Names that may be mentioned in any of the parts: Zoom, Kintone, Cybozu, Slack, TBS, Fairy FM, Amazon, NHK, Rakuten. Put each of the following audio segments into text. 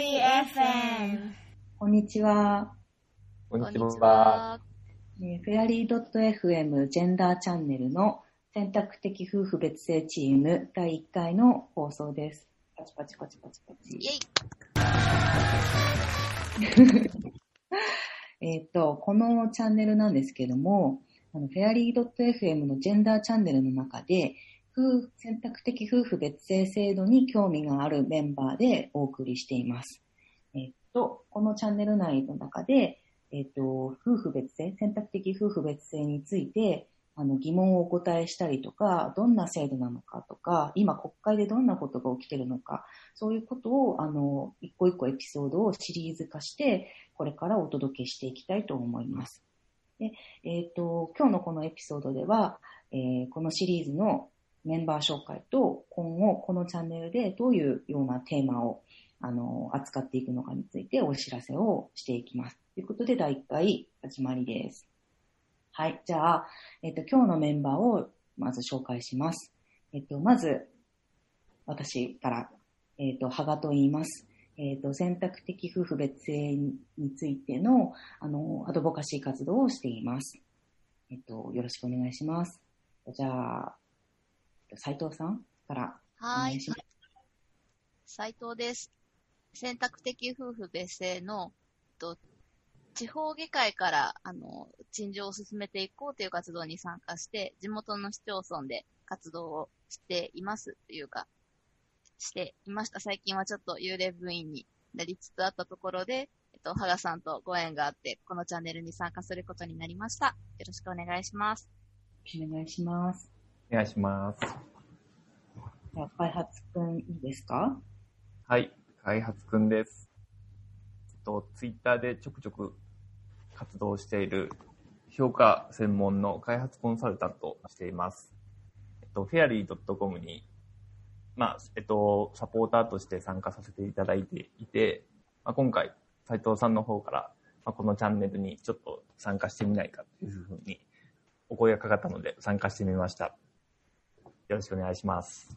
FM。こんにちは。こんにちは。フェアリードット FM ジェンダーチャンネルの選択的夫婦別姓チーム第1回の放送です。パチパチパチパチパチ。イエイこのチャンネルなんですけども、フェアリードット FM のジェンダーチャンネルの中で、選択的夫婦別姓制度に興味があるメンバーでお送りしています。このチャンネル内の中で、選択的夫婦別姓について、疑問をお答えしたりとか、どんな制度なのかとか、今国会でどんなことが起きてるのか、そういうことを、一個一個エピソードをシリーズ化して、これからお届けしていきたいと思います。で、今日のこのエピソードでは、このシリーズのメンバー紹介と今後このチャンネルでどういうようなテーマを扱っていくのかについてお知らせをしていきます。ということで第1回始まりです。はい、じゃあ、今日のメンバーをまず紹介します。まず私から羽賀と言います。選択的夫婦別姓についてのアドボカシー活動をしています。よろしくお願いします。じゃあ。斉藤さんからお願いします。斉藤です。選択的夫婦別姓の地方議会から陳情を進めていこうという活動に参加して、地元の市町村で活動をしていますというか、していました。最近はちょっと幽霊部員になりつつあったところで、羽賀さんとご縁があって、このチャンネルに参加することになりました。よろしくお願いします。お願いします。お願いします。じゃあ、開発くんいいですか？はい、開発くんです。ツイッターでちょくちょく活動している評価専門の開発コンサルタントをしています。フェアリー .com に、サポーターとして参加させていただいていて、今回、斉藤さんの方から、このチャンネルにちょっと参加してみないかというふうにお声がかかったので参加してみました。よろしくお願いします。よ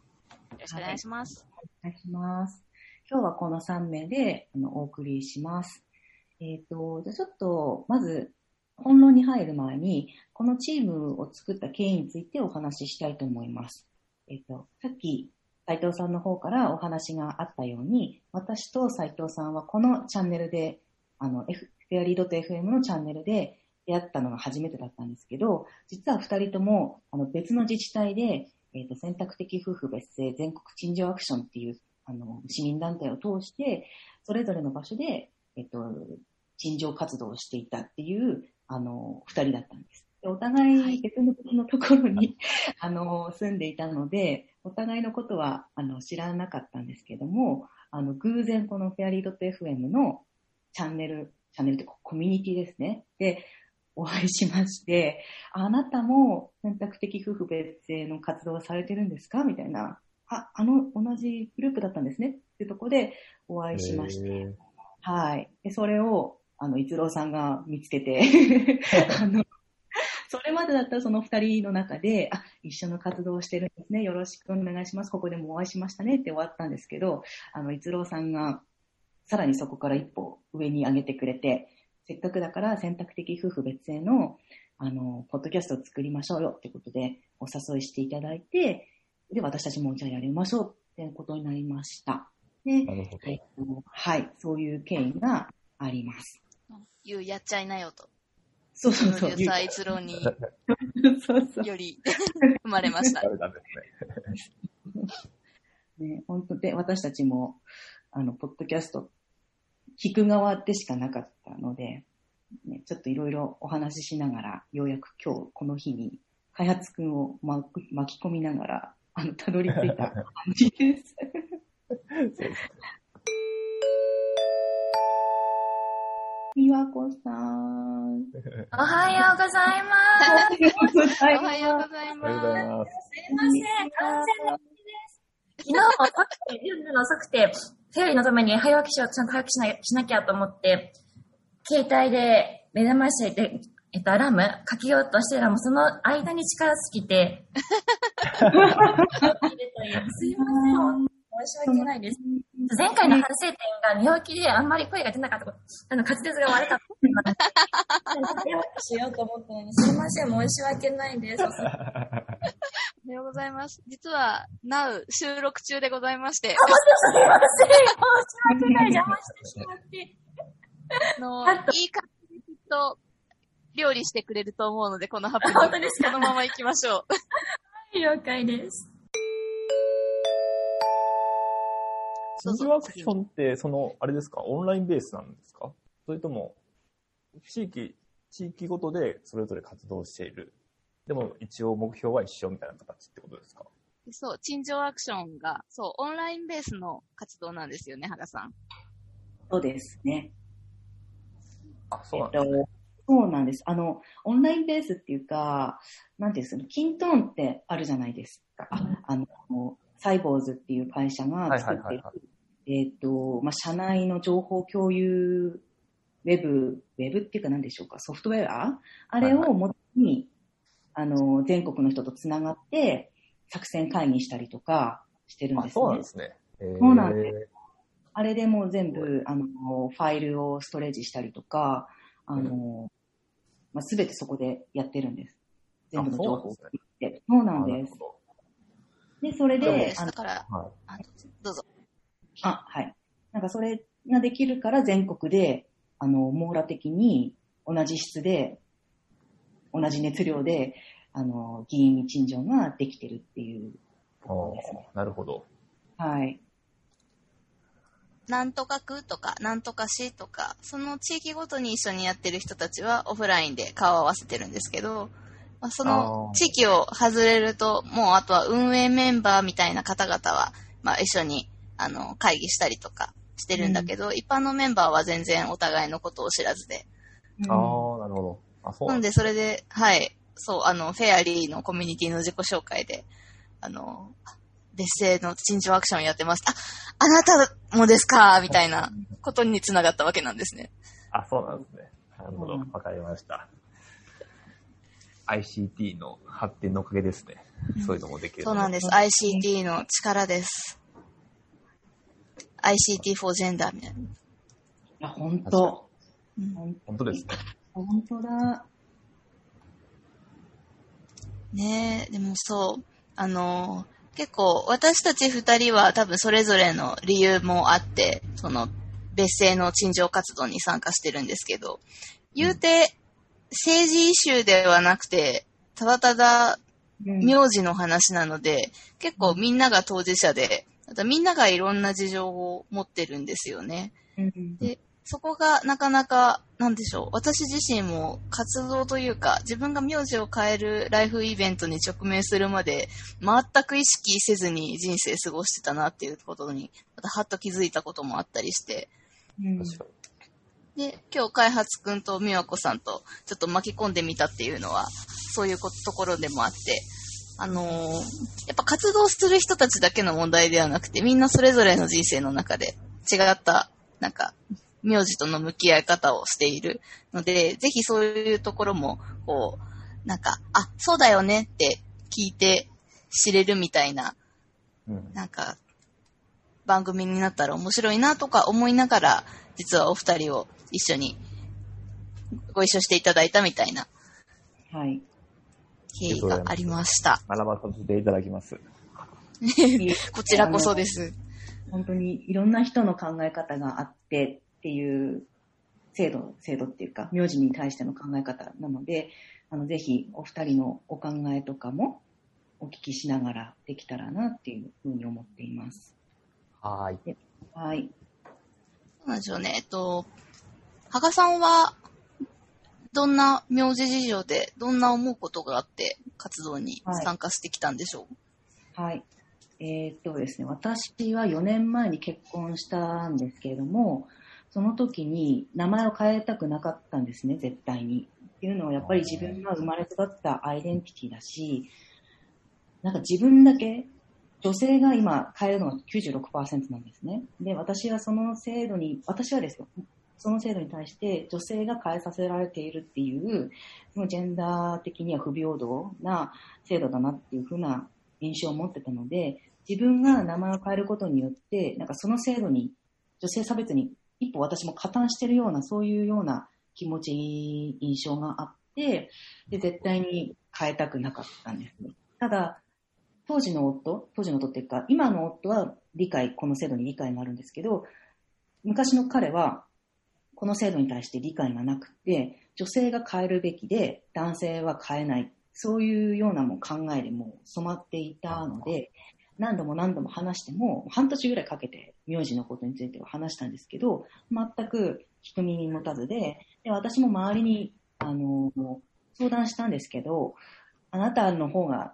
ろしくお願いします。はい、お願いします。今日はこの3名でお送りします。じゃあちょっとまず本論に入る前にこのチームを作った経緯についてお話ししたいと思います。さっき斉藤さんの方からお話があったように、私と斉藤さんはこのチャンネルでフェアリー .fm のチャンネルで出会ったのが初めてだったんですけど、実は2人とも別の自治体で選択的夫婦別姓全国陳情アクションっていう市民団体を通してそれぞれの場所で陳情活動をしていたっていう二人だったんです。でお互い別のところに、はい、住んでいたのでお互いのことは知らなかったんですけども偶然このフェアリードット FM のチャンネルってコミュニティですね。でお会いしまして、あなたも選択的夫婦別姓の活動をされてるんですかみたいな、同じグループだったんですねっていうところでお会いしまして、はい。でそれを、逸郎さんが見つけてそれまでだったらその二人の中で、一緒の活動をしてるんですね。よろしくお願いします。ここでもお会いしましたねって終わったんですけど、逸郎さんがさらにそこから一歩上に上げてくれて、せっかくだから選択的夫婦別姓の、ポッドキャストを作りましょうよってことでお誘いしていただいて、で、私たちもじゃあやりましょうってことになりました。で、はい、そういう経緯があります。やっちゃいなよと。そうそうそう。ゆうさいつろにより生まれました。ね、本当で、私たちも、ポッドキャスト聞く側でしかなかったので、ね、ちょっといろいろお話ししながら、ようやく今日この日に、開発くんを巻き込みながら、たどり着いた感じです。美和子さん。おはようございます。おはようございます。すいません、完全に。昨日も夜の遅くて、フェアリーのために早起きしよう、ちゃんと早起きしなきゃと思って、携帯で目覚ましで、アラームかけようとしてたら、もうその間に力尽きて、すいません、お申し訳ないです。前回の反省点が見分けであんまり声が出なかったこと、滑舌が悪かったので、しようと思ったのに、すいません、申し訳ないです。おはようございます。実は、Now、収録中でございまして。すいません、申し訳ない、邪魔してしまって。いい感じできっと、料理してくれると思うので、このハプニング。本当ですか？このまま行きましょう。はい、了解です。二次ワークションって、あれですか、オンラインベースなんですか？それとも、地域ごとでそれぞれ活動している。でも、一応目標は一緒みたいな形ってことですか？そう、陳情ワークションが、オンラインベースの活動なんですよね、原さん。そうですね。あ、そうなんですね。そうなんです。オンラインベースっていうか、なんていうんですか、キントーンってあるじゃないですか。サイボーズっていう会社が作っている、社内の情報共有ウェブっていうか何でしょうか、ソフトウェア？あれを元に、全国の人とつながって作戦会議したりとかしてるんですね。そうなんですね。そうなんです。あれでもう全部、ファイルをストレージしたりとか、すべてそこでやってるんです。全部の情報を作って。そうなんです。で、それで、だから、どうぞ。あ、はい。なんかそれができるから全国で、網羅的に同じ質で、同じ熱量で、議員に陳情ができてるっていうことですね。なるほど。はい。なんとか区とか、なんとか市とか、その地域ごとに一緒にやってる人たちはオフラインで顔を合わせてるんですけど、その地域を外れると、もうあとは運営メンバーみたいな方々は、一緒に会議したりとかしてるんだけど、一般のメンバーは全然お互いのことを知らずで。ああ、なるほど。あ、そうなんで、それで、はい、そう、フェアリーのコミュニティの自己紹介で、劣勢の陳情アクションやってます。あなたもですかみたいなことにつながったわけなんですね。あ、そうなんですね。なるほど。わかりました。ICT の発展のおかげですね。そういうのもできる。そうなんです。ICT の力です。ICT for Gender みたいな。いや、本当。本当ですね。本当だ。ねえ、でもそう、結構私たち二人は多分それぞれの理由もあって、別姓の陳情活動に参加してるんですけど、言うて、政治イシューではなくて、ただただ名字の話なので、結構みんなが当事者で、あとみんながいろんな事情を持ってるんですよね。で、そこがなかなか、なんでしょう、私自身も活動というか、自分が名字を変えるライフイベントに直面するまで、全く意識せずに人生過ごしてたなっていうことに、またはっと気づいたこともあったりして。で、今日、開発くんと美和子さんとちょっと巻き込んでみたっていうのは、そういうところでもあって、やっぱ活動する人たちだけの問題ではなくて、みんなそれぞれの人生の中で違った、なんか、名字との向き合い方をしているので、ぜひそういうところも、こう、なんか、あ、そうだよねって聞いて知れるみたいな、なんか、番組になったら面白いなとか思いながら、実はお二人を一緒にご一緒していただいたみたいな経緯がありました。学ばさせていただきます。こちらこそです。本当にいろんな人の考え方があってっていう制度っていうか、名字に対しての考え方なので、ぜひお二人のお考えとかもお聞きしながらできたらなっていうふうに思っています。はい。はい。そうなんですよね。芳賀さんは、どんな名字事情で、どんな思うことがあって、活動に参加してきたんでしょう？はい。ですね、私は4年前に結婚したんですけれども、その時に名前を変えたくなかったんですね、絶対に。っていうのは、やっぱり自分が生まれ育ったアイデンティティだし、なんか自分だけ、女性が今変えるのが 96% なんですね。で、私はですよ、その制度に対して女性が変えさせられているっていう、そのジェンダー的には不平等な制度だなっていうふうな印象を持ってたので、自分が名前を変えることによってなんかその制度に女性差別に一歩私も加担してるようなそういうような気持ちいい印象があってで絶対に変えたくなかったんですね。ただ当時の夫っていうか今の夫はこの制度に理解があるんですけど昔の彼はこの制度に対して理解がなくて女性が変えるべきで男性は変えないそういうようなも考えでもう染まっていたので何度も話しても半年ぐらいかけて名字のことについては話したんですけど全く聞く耳持たず で私も周りに相談したんですけどあなたの方が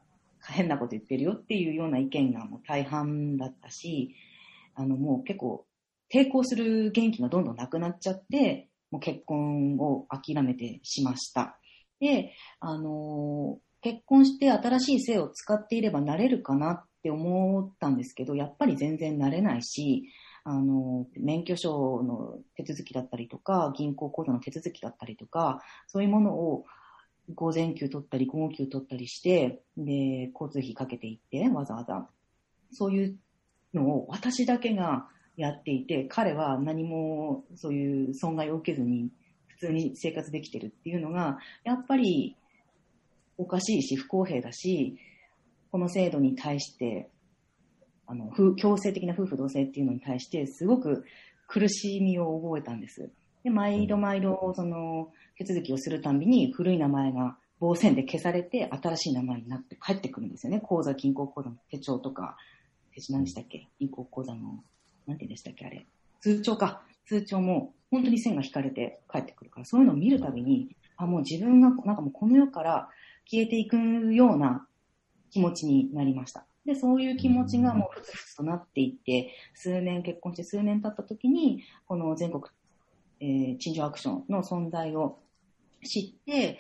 変なこと言ってるよっていうような意見がもう大半だったしもう結構抵抗する元気がどんどんなくなっちゃってもう結婚を諦めてしました。で結婚して新しい性を使っていれば慣れるかなって思ったんですけどやっぱり全然慣れないし免許証の手続きだったりとか銀行口座の手続きだったりとかそういうものを午前休取ったり午後休取ったりしてで交通費かけていってわざわざそういうのを私だけがやっていて彼は何もそういう損害を受けずに普通に生活できてるっていうのがやっぱりおかしいし不公平だしこの制度に対して強制的な夫婦同棲っていうのに対してすごく苦しみを覚えたんです。で毎度その手続きをするたびに古い名前が棒線で消されて新しい名前になって帰ってくるんですよね。口座銀行口座の手帳とか何でしたっけ銀行口座の何て言うんでしたっけあれ通帳も本当に線が引かれて帰ってくるからそういうのを見るたびにもう自分がなんかもうこの世から消えていくような気持ちになりました。でそういう気持ちがもうふつふつとなっていって結婚して数年経った時にこの全国陳情アクションの存在を知って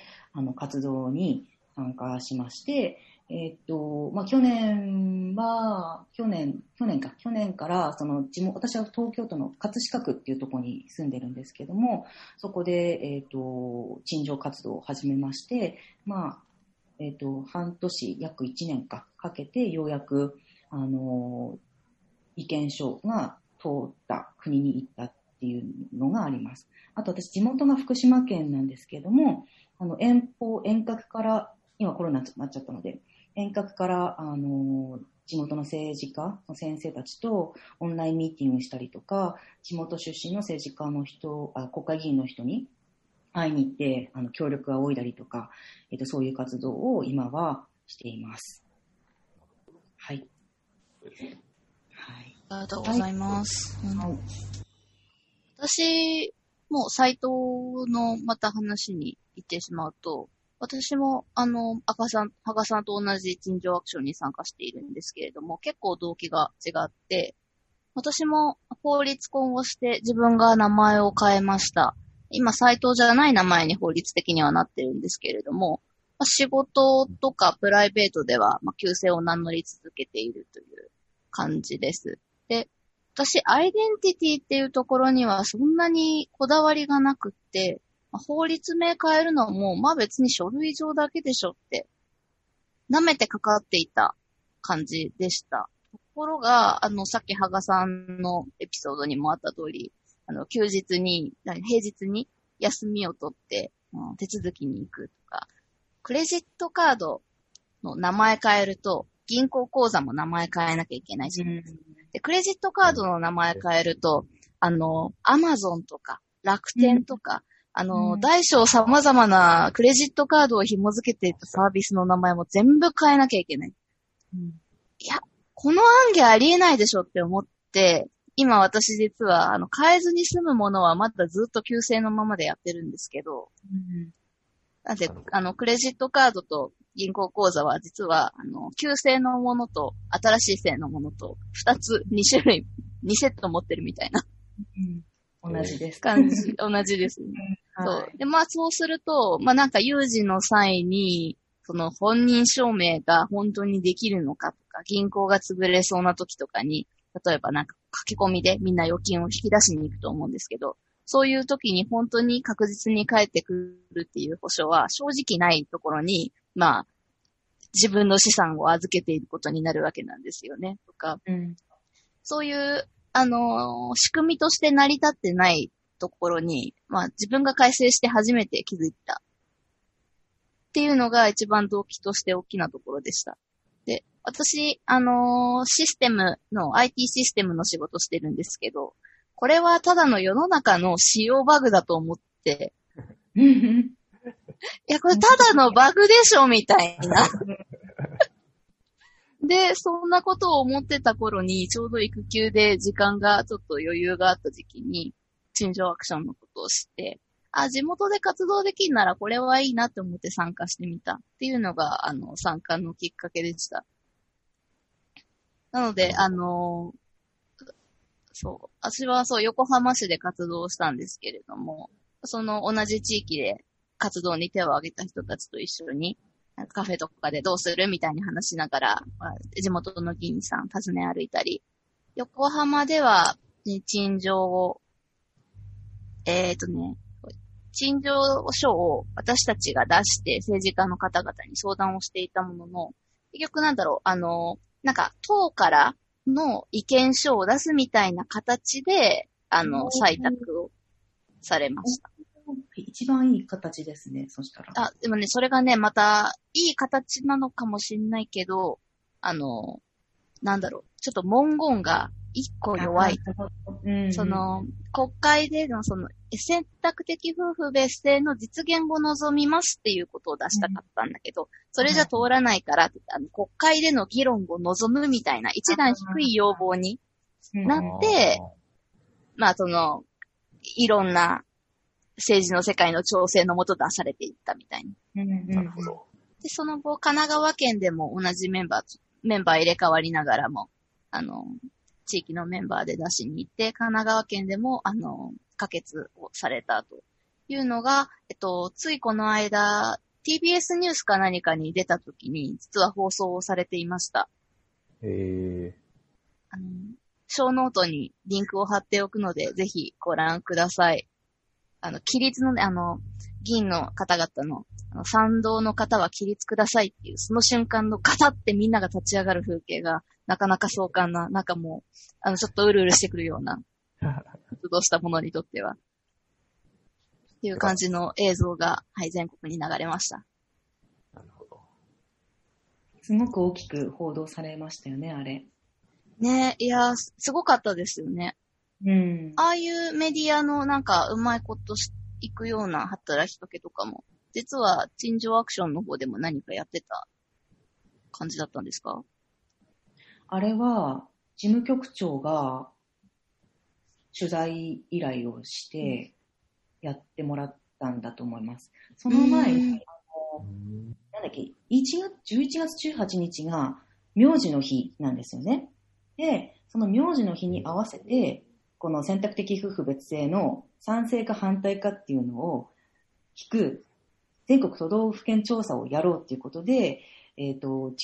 活動に参加しまして去年から私は東京都の葛飾区っていうところに住んでるんですけどもそこで陳情活動を始めまして半年約1年かけてようやく意見書が通った国に行ったっていうのがあります。あと私地元が福島県なんですけども遠隔から今コロナになっちゃったので遠隔から地元の政治家の先生たちとオンラインミーティングしたりとか地元出身の政治家の人国会議員の人に会いに行って協力が多いだりとか、そういう活動を今はしています。はい。ありがとうございます。はい、私も斉藤のまた話に行ってしまうと私も、羽賀さんと同じ陳情アクションに参加しているんですけれども、結構動機が違って、私も法律婚をして自分が名前を変えました。今、斉藤じゃない名前に法律的にはなってるんですけれども、仕事とかプライベートでは、旧姓を名乗り続けているという感じです。で、私、アイデンティティっていうところにはそんなにこだわりがなくって、法律名変えるのはもう、別に書類上だけでしょって、舐めてかかっていた感じでした。ところが、さっき羽賀さんのエピソードにもあった通り、平日に休みを取って、手続きに行くとか、クレジットカードの名前変えると、銀行口座も名前変えなきゃいけないし、で、クレジットカードの名前変えると、アマゾンとか、楽天とか、大小様々なクレジットカードを紐付けていたサービスの名前も全部変えなきゃいけない。いや、この案件ありえないでしょって思って、今私実は、変えずに済むものはまだずっと旧姓のままでやってるんですけど、なんで、クレジットカードと銀行口座は実は、旧姓のものと新しい姓のものと2種類、2セット持ってるみたいな。同じです。同じですね。そう。で、そうすると、有事の際に、本人証明が本当にできるのかとか、銀行が潰れそうな時とかに、例えば駆け込みでみんな預金を引き出しに行くと思うんですけど、そういう時に本当に確実に返ってくるっていう保証は正直ないところに、自分の資産を預けていることになるわけなんですよね、とか、うん、そういう仕組みとして成り立ってないところに、まあ自分が改正して初めて気づいたっていうのが一番動機として大きなところでした。で、私システムの IT システムの仕事してるんですけど、これはただの世の中の仕様バグだと思って、いやこれただのバグでしょみたいな。で、そんなことを思ってた頃に、ちょうど育休で時間がちょっと余裕があった時期に、陳情アクションのことをして、あ、地元で活動できるならこれはいいなって思って参加してみたっていうのが、参加のきっかけでした。なので、そう、私はそう、横浜市で活動したんですけれども、その同じ地域で活動に手を挙げた人たちと一緒に、カフェとかでどうするみたいに話しながら、地元の議員さん訪ね歩いたり、横浜では、陳情を、陳情書を私たちが出して政治家の方々に相談をしていたものの、結局なんだろう、なんか党からの意見書を出すみたいな形で、採択をされました。一番いい形ですね、そしたら。あ、でもね、それがね、また、いい形なのかもしれないけど、なんだろう、ちょっと文言が一個弱い。その、国会でのその、選択的夫婦別姓の実現を望みますっていうことを出したかったんだけど、うん、それじゃ通らないから、国会での議論を望むみたいな、一段低い要望になって、まあ、その、いろんな、政治の世界の調整のもと出されていったみたいな。なるほど。で、その後、神奈川県でも同じメンバー入れ替わりながらも、地域のメンバーで出しに行って、神奈川県でも、可決をされたというのが、ついこの間、TBS ニュースか何かに出た時に、実は放送をされていました。ショーノートにリンクを貼っておくので、ぜひご覧ください。起立のね、議員の方々の、賛同の方は起立くださいっていう、その瞬間のガタってみんなが立ち上がる風景が、なかなか壮観な、なんかもう、ちょっとうるうるしてくるような、活動した者にとっては。っていう感じの映像が、はい、全国に流れました。なるほど。すごく大きく報道されましたよね、あれ。ね、いや、すごかったですよね。うん、ああいうメディアのなんかうまいこといくような働きかけとかも、実は陳情アクションの方でも何かやってた感じだったんですか？あれは事務局長が取材依頼をしてやってもらったんだと思います。その前に、なんだっけ、11月18日が苗字の日なんですよね。で、その苗字の日に合わせて、この選択的夫婦別姓の賛成か反対かっていうのを聞く全国都道府県調査をやろうっていうことで、陳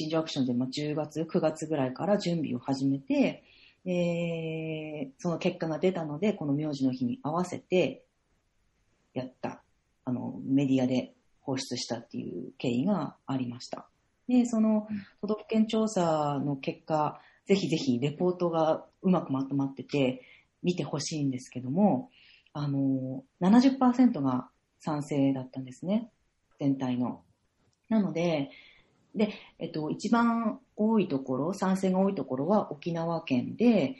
情アクションで10月、9月ぐらいから準備を始めて、その結果が出たので、この苗字の日に合わせてやった、メディアで放出したっていう経緯がありました。で、その都道府県調査の結果、ぜひぜひレポートがうまくまとまってて、見てほしいんですけども、70% が賛成だったんですね。全体の。なので、で、一番多いところ、賛成が多いところは沖縄県で、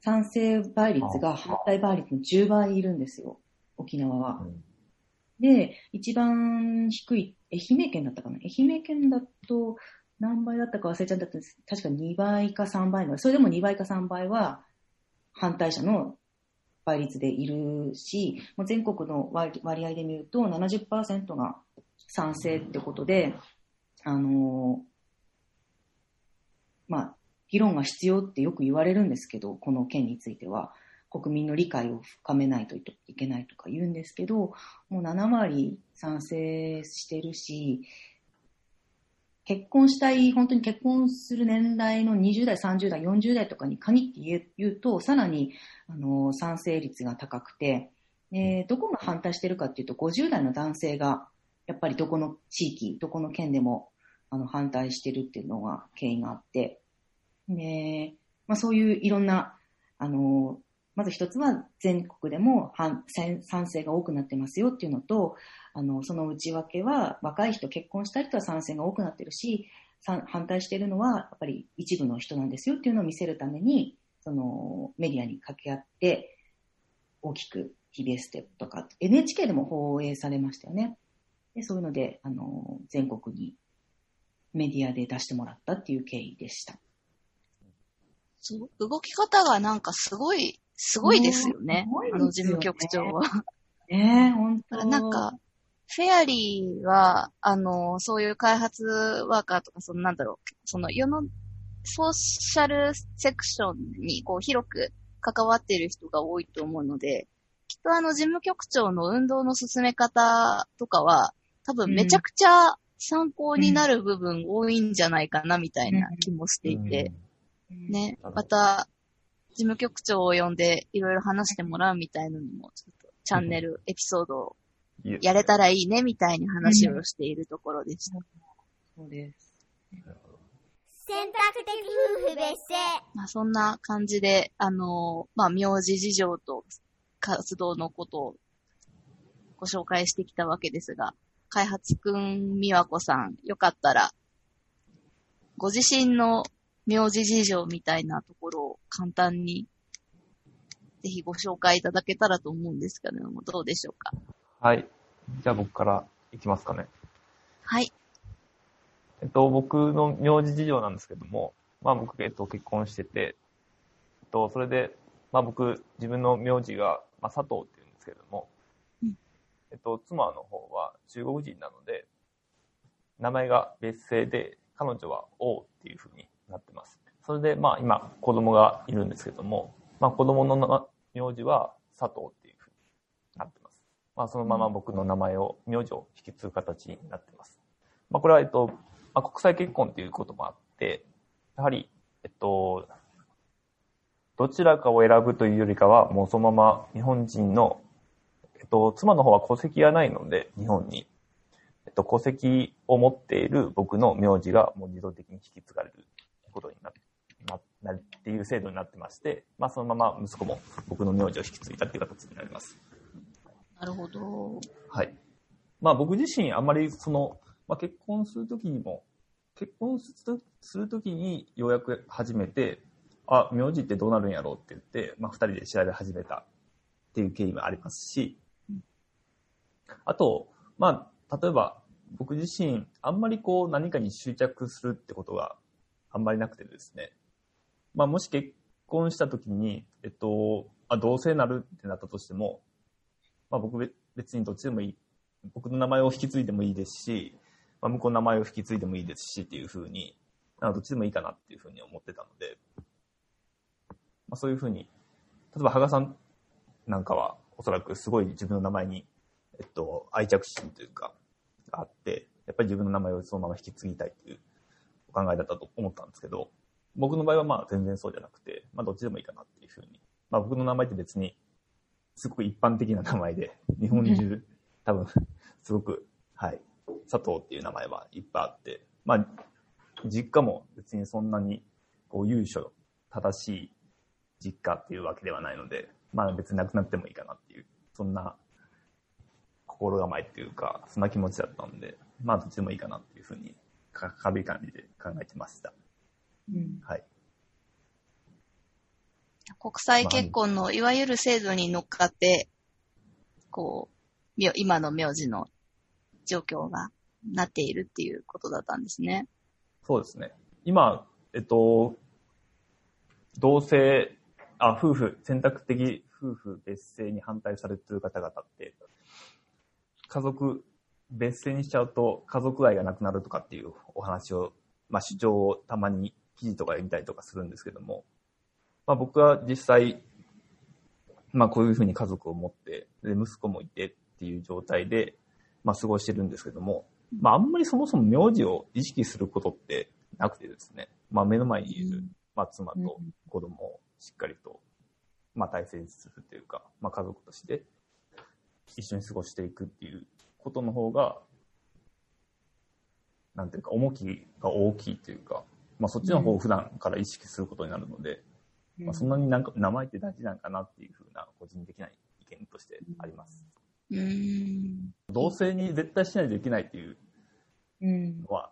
賛成倍率が反対倍率の10倍いるんですよ、沖縄は。で、一番低い、愛媛県だったかな。愛媛県だと、何倍だったか忘れちゃったんです。確か2倍か3倍の、それでも2倍か3倍は、反対者の倍率でいるし、もう全国の割合で見ると 70% が賛成ってことで、まあ、議論が必要ってよく言われるんですけど、この件については、国民の理解を深めないといけないとか言うんですけど、もう7割賛成してるし、結婚したい、本当に結婚する年代の20代、30代、40代とかに限って言うと、さらに、賛成率が高くて、どこが反対してるかっていうと、50代の男性が、やっぱりどこの地域、どこの県でも、反対してるっていうのが経緯があって、で、まあ、そういういろんな、まず一つは全国でも賛成が多くなってますよっていうのと、その内訳は若い人、結婚した人は賛成が多くなってるし、反対してるのはやっぱり一部の人なんですよっていうのを見せるために、そのメディアに掛け合って大きく TBS とか NHK でも放映されましたよね。で、そういうので全国にメディアで出してもらったっていう経緯でした。動き方がなんかすごいですよね。事務局長は。ねえ、本当。なんかフェアリーはそういう開発ワーカーとかその世のソーシャルセクションにこう広く関わっている人が多いと思うので、きっと事務局長の運動の進め方とかは多分めちゃくちゃ参考になる部分多いんじゃないかなみたいな気もしていて、ね、また事務局長を呼んでいろいろ話してもらうみたいなのもちょっとチャンネルエピソードをやれたらいいねみたいに話をしているところでした。そうです。選択的夫婦別姓。まあそんな感じで、まあ苗字事情と活動のことをご紹介してきたわけですが、開発くん美和子さん、よかったら、ご自身の苗字事情みたいなところを簡単に、ぜひご紹介いただけたらと思うんですけれども、どうでしょうか。はい。じゃあ僕からいきますかね。はい。僕の苗字事情なんですけども、まあ僕、結婚してて、それで、まあ僕、自分の苗字が、まあ佐藤っていうんですけども、うん、妻の方は中国人なので、名前が別姓で、彼女は王っていう風になってます。それで、まあ今、子供がいるんですけども、まあ子供の苗字は佐藤っていう風になってます。まあそのまま僕の苗字を引き継ぐ形になってます。まあこれは、まあ、国際結婚ということもあって、やはり、どちらかを選ぶというよりかは、もうそのまま日本人の、妻の方は戸籍がないので、日本に、戸籍を持っている僕の苗字がもう自動的に引き継がれることになるっていう制度になってまして、まあそのまま息子も僕の苗字を引き継いだっていう形になります。なるほど。はい。まあ僕自身あんまりまあ、結婚するときにようやく始めて、あ、苗字ってどうなるんやろうって言って、まあ、二人で調べ始めたっていう経緯もありますし、あと、まあ、例えば僕自身、あんまりこう何かに執着するってことがあんまりなくてですね、まあ、もし結婚したときに、あ、同性なるってなったとしても、まあ、僕別にどっちでもいい、僕の名前を引き継いでもいいですし、まあ、向こうの名前を引き継いでもいいですしっていう風に、どっちでもいいかなっていう風に思ってたので、まあ、そういう風に、例えば、羽賀さんなんかは、おそらくすごい自分の名前に、愛着心というか、があって、やっぱり自分の名前をそのまま引き継ぎたいというお考えだったと思ったんですけど、僕の場合はまあ全然そうじゃなくて、まあどっちでもいいかなっていう風に。まあ僕の名前って別に、すごく一般的な名前で、日本中、多分、すごく、はい。佐藤っていう名前はいっぱいあって、まあ、実家も別にそんなにこう由緒正しい実家っていうわけではないので、まあ別になくなってもいいかなっていう、そんな心構えっていうか、そんな気持ちだったんで、まあどっちでもいいかなっていうふうに、軽い感じで考えてました。うん、はい。国際結婚のいわゆる制度に乗っかって、こう、今の苗字の状況がなっているっていうことだったんですね。そうですね。今、選択的夫婦別姓に反対されている方々って、別姓にしちゃうと家族愛がなくなるとかっていうお話を、まあ主張をたまに記事とかで見たりとかするんですけども、まあ僕は実際、まあこういうふうに家族を持って、で息子もいてっていう状態で、まあ過ごしてるんですけども、まああんまりそもそも苗字を意識することってなくてですね、まあ目の前にいる、まあ妻と子供をしっかりと、まあ大切にするというか、まあ家族として一緒に過ごしていくっていうことの方が、なんていうか重きが大きいというか、まあ、そっちの方を普段から意識することになるので、うん、まあ、そんなになんか名前って大事なんかなっていうふうな個人的な意見としてあります。うん、同性に絶対しないといけないっていうのは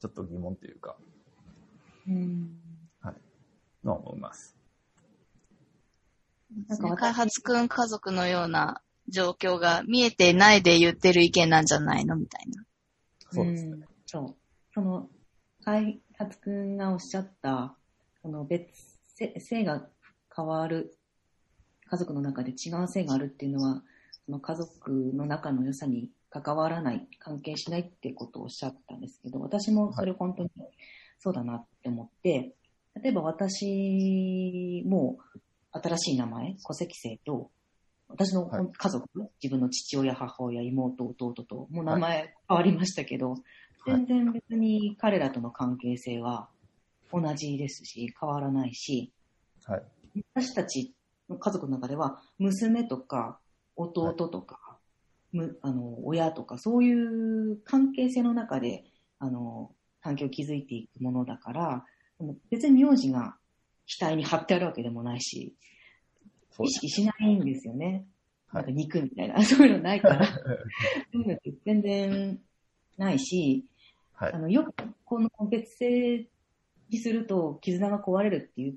ちょっと疑問というか、うん、はい、の思います。なんか開発くん家族のような状況が見えてないで言ってる意見なんじゃないのみたいな。そうですね。そう。その開発くんがおっしゃったこの性が変わる、家族の中で違う性があるっていうのは、その家族の中の良さに関わらない、関係しないってことをおっしゃったんですけど、私もそれ本当にそうだなって思って、はい、例えば私も新しい名前、戸籍姓と、私の家族、はい、自分の父親、母親、妹、弟と、もう名前変わりましたけど、はい、全然別に彼らとの関係性は同じですし、変わらないし、はい、私たちの家族の中では、娘とか弟とか、はい、親とか、そういう関係性の中で、関係を築いていくものだから、別に名字が額に貼ってあるわけでもないし、意識しないんですよね。なんか肉みたいな、はい、そういうのないから、そういうのって全然ないし、はい、よくこの別姓にすると絆が壊れるっていう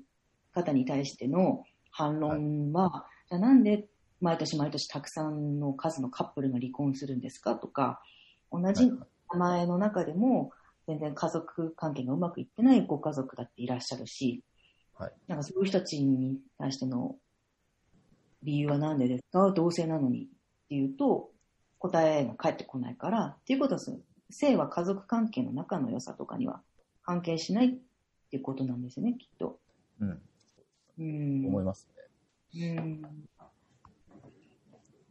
方に対しての反論は、はい、じゃあなんで毎年毎年たくさんの数のカップルが離婚するんですかとか、同じ名前の中でも全然家族関係がうまくいってないご家族だっていらっしゃるし、はい、なんかそういう人たちに対しての理由は何でですか？同性なのにっていうと答えが返ってこないからっていうことです。性は家族関係の中の良さとかには関係しないっていうことなんですよね、きっと。うん。思いますね。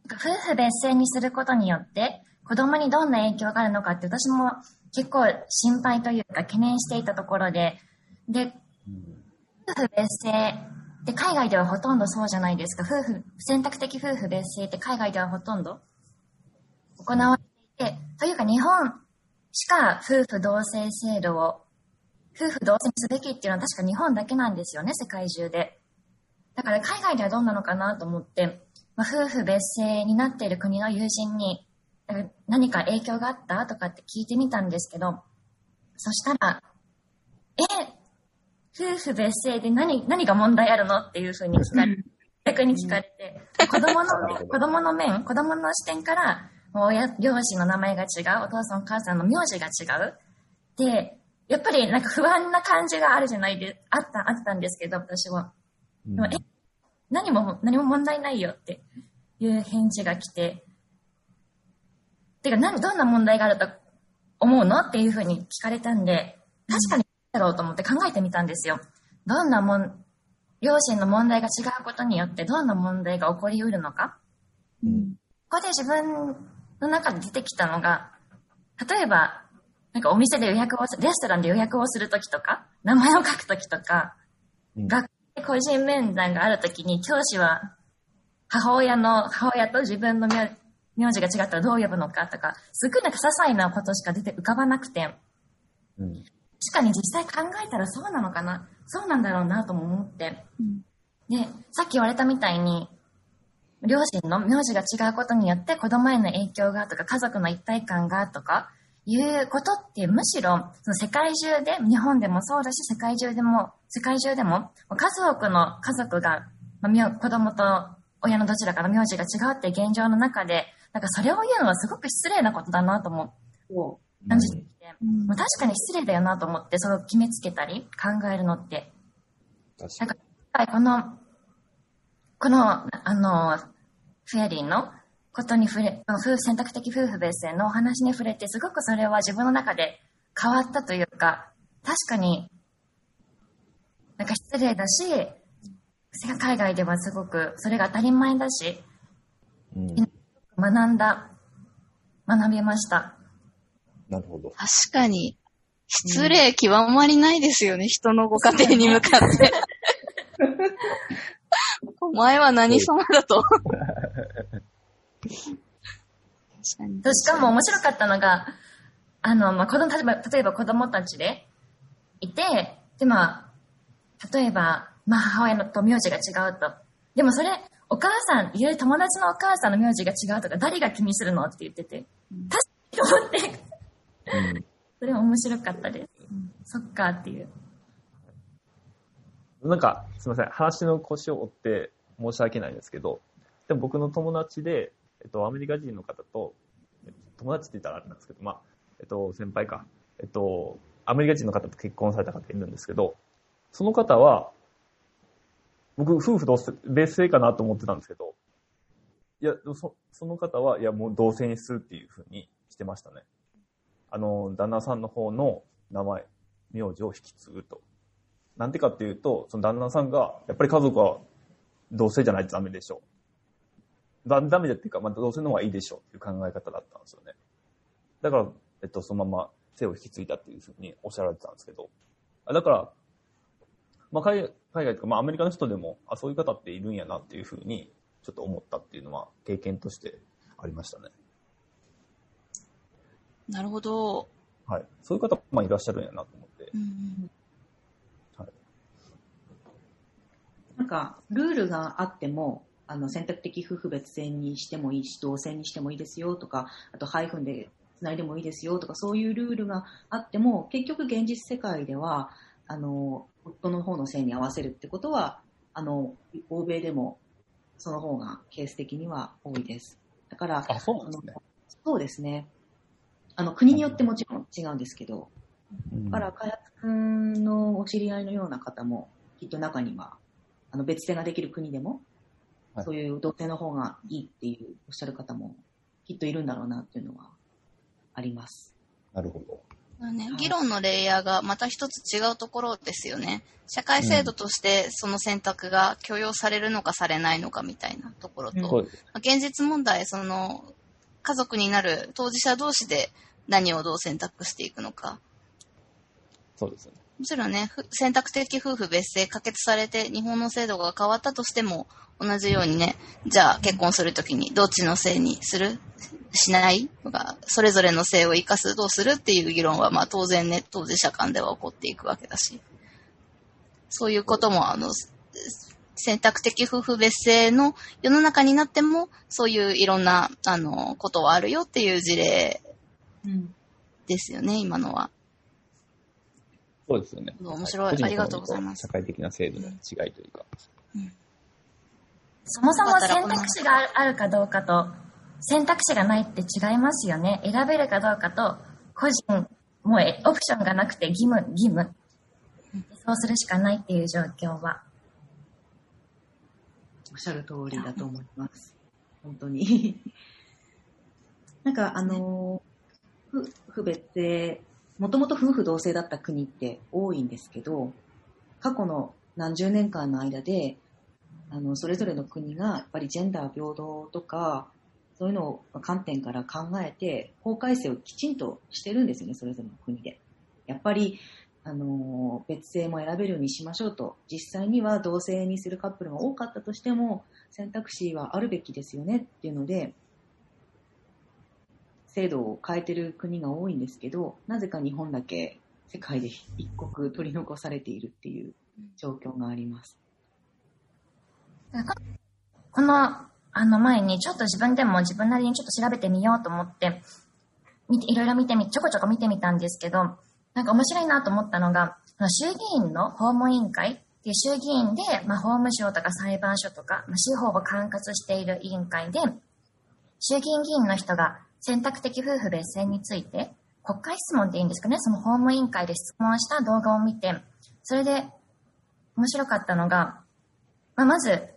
夫婦別姓にすることによって子供にどんな影響があるのかって私も結構心配というか懸念していたところで、夫婦別姓で海外ではほとんどそうじゃないですか。選択的夫婦別姓って海外ではほとんど行われていて、というか日本しか夫婦同姓制度を夫婦同姓にすべきっていうのは確か日本だけなんですよね、世界中で。だから海外ではどんなのかなと思って、まあ、夫婦別姓になっている国の友人に何か影響があったとかって聞いてみたんですけど、そしたら、夫婦別姓で何が問題あるのっていうふうに逆に聞かれて、子供の視点から、両親の名前が違う、お父さんお母さんの名字が違う。で、やっぱりなんか不安な感じがあるじゃないで、あったんですけど、私は。でも何も問題ないよっていう返事が来て、てかどんな問題があると思うのっていうふうに聞かれたんで、確かに、だろうと思って考えてみたんですよ。両親の問題が違うことによってどんな問題が起こりうるのか、うん、ここで自分の中で出てきたのが、例えばなんかお店でレストランで予約をするときとか、名前を書くときとか、うん、学校で個人面談があるときに教師は母親と自分の名字が違ったらどう呼ぶのかとか、すごいなんか些細なことしか浮かばなくて、うん、確かに実際考えたらそうなのかな、そうなんだろうなとも思って、うん、で、さっき言われたみたいに両親の名字が違うことによって子供への影響がとか家族の一体感がとかいうことって、むしろその世界中で、日本でもそうだし世界中でも家族が、子供と親のどちらかの名字が違うって現状の中で、なんかそれを言うのはすごく失礼なことだなとも感じて、うん、確かに失礼だよなと思って、それを決めつけたり考えるのって、なんかフェアリーのことに触れ、選択的夫婦別姓のお話に触れて、すごくそれは自分の中で変わったというか、確かになんか失礼だし、海外ではすごくそれが当たり前だし、うん、学びました。なるほど。確かに失礼極まりないですよね、うん、人のご家庭に向かってお前は何様だとしかも面白かったのが、例えば子供たちでいて、で、例えば、母親のと名字が違うと。でもそれ、お母さん、いわゆる友達のお母さんの名字が違うとか、誰が気にするのって言ってて、確かにと思って。うん、それは面白かったです。そっかっていう。なんか、すみません。話の腰を折って申し訳ないんですけど、でも僕の友達で、アメリカ人の方と、友達って言ったらあれなんですけど、先輩か。アメリカ人の方と結婚された方がいるんですけど、その方は、僕、夫婦別姓かなと思ってたんですけど、いや、その方は、いや、もう同姓にするっていうふうにしてましたね。旦那さんの方の名前、名字を引き継ぐと。なんてかっていうと、その旦那さんが、やっぱり家族は同姓じゃないとダメでしょう。ダメだっていうか、同姓の方がいいでしょうっていう考え方だったんですよね。だから、そのまま姓を引き継いだっていうふうにおっしゃられてたんですけど。だから、海外とか、アメリカの人でも、そういう方っているんやなっていうふうに、ちょっと思ったっていうのは、経験としてありましたね。なるほど。はい。そういう方も、いらっしゃるんやなと思って。うん、はい。なんか、ルールがあっても、選択的夫婦別姓にしてもいいし、同姓にしてもいいですよとか、あと、ハイフンでつないでもいいですよとか、そういうルールがあっても、結局、現実世界では、夫の方の姓に合わせるってことは、欧米でもその方がケース的には多いです。だから、そうなんですね。そうですね。国によってもちろん違うんですけど、だから、開発君のお知り合いのような方も、きっと中には、別姓ができる国でも、はい、そういう同姓の方がいいっていうおっしゃる方も、きっといるんだろうなっていうのはあります。なるほど。ね、議論のレイヤーがまた一つ違うところですよね。社会制度としてその選択が許容されるのかされないのかみたいなところと、現実問題、家族になる当事者同士で何をどう選択していくのか。そうですね。もちろんね、選択的夫婦別姓可決されて日本の制度が変わったとしても、同じようにね、じゃあ結婚するときにどっちの姓にするしないとか、それぞれの姓を生かすどうするっていう議論は当然ね、当事者間では起こっていくわけだし、そういうことも選択的夫婦別姓の世の中になってもそういういろんなことはあるよっていう事例ですよね、今のは。そうですよね。面白い、ありがとうございます。社会的な制度の違いというか。うん、そもそも選択肢があるかどうかと選択肢がないって違いますよね。選べるかどうかと個人、もうオプションがなくて義務。そうするしかないっていう状況は。おっしゃる通りだと思います。本当に。なんか不別で、もともと夫婦同姓だった国って多いんですけど、過去の何十年間の間で、それぞれの国がやっぱりジェンダー平等とか、そういうのを観点から考えて、法改正をきちんとしてるんですよね、それぞれの国で。やっぱり、別姓も選べるようにしましょうと、実際には同姓にするカップルが多かったとしても、選択肢はあるべきですよねっていうので、制度を変えてる国が多いんですけど、なぜか日本だけ世界で一国取り残されているっていう状況があります。この前にちょっと自分でも自分なりにちょっと調べてみようと思って、いろいろちょこちょこ見てみたんですけど、なんか面白いなと思ったのが、衆議院の法務委員会っていう衆議院で、法務省とか裁判所とか、司法を管轄している委員会で、衆議院議員の人が選択的夫婦別姓について、国会質問っていいんですかね、その法務委員会で質問した動画を見て、それで面白かったのが、まず、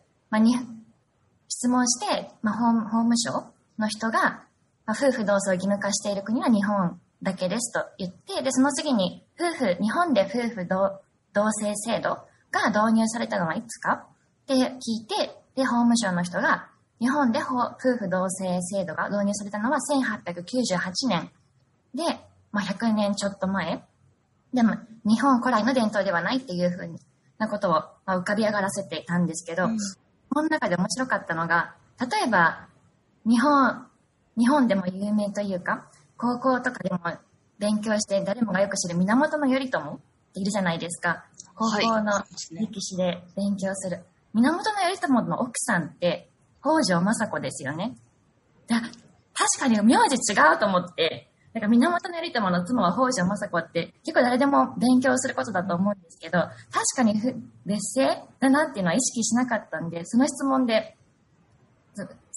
質問して、法務省の人が、夫婦同姓を義務化している国は日本だけですと言って、で、その次に、日本で夫婦同姓制度が導入されたのはいつかって聞いて、で、法務省の人が、日本で夫婦同姓制度が導入されたのは1898年で、100年ちょっと前。でも、日本古来の伝統ではないっていうふうなことを浮かび上がらせていたんですけど、この中で面白かったのが、例えば、日本でも有名というか、高校とかでも勉強して誰もがよく知る源頼朝っているじゃないですか。高校の歴史で勉強する、はい、源頼朝の奥さんって北条政子ですよね。だ確かに名字違うと思って、なんか源頼朝の妻は北条政子って結構誰でも勉強することだと思うんですけど、確かに別姓だなっていうのは意識しなかったんで、その質問で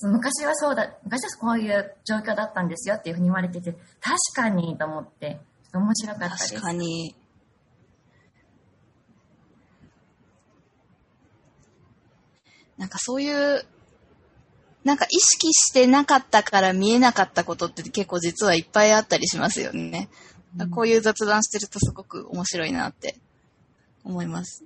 昔はそうだ、昔はこういう状況だったんですよっていうふうに言われてて、確かにと思ってちょっと面白かったです。確かになんかそういうなんか意識してなかったから見えなかったことって結構実はいっぱいあったりしますよね。こういう雑談してるとすごく面白いなって思います。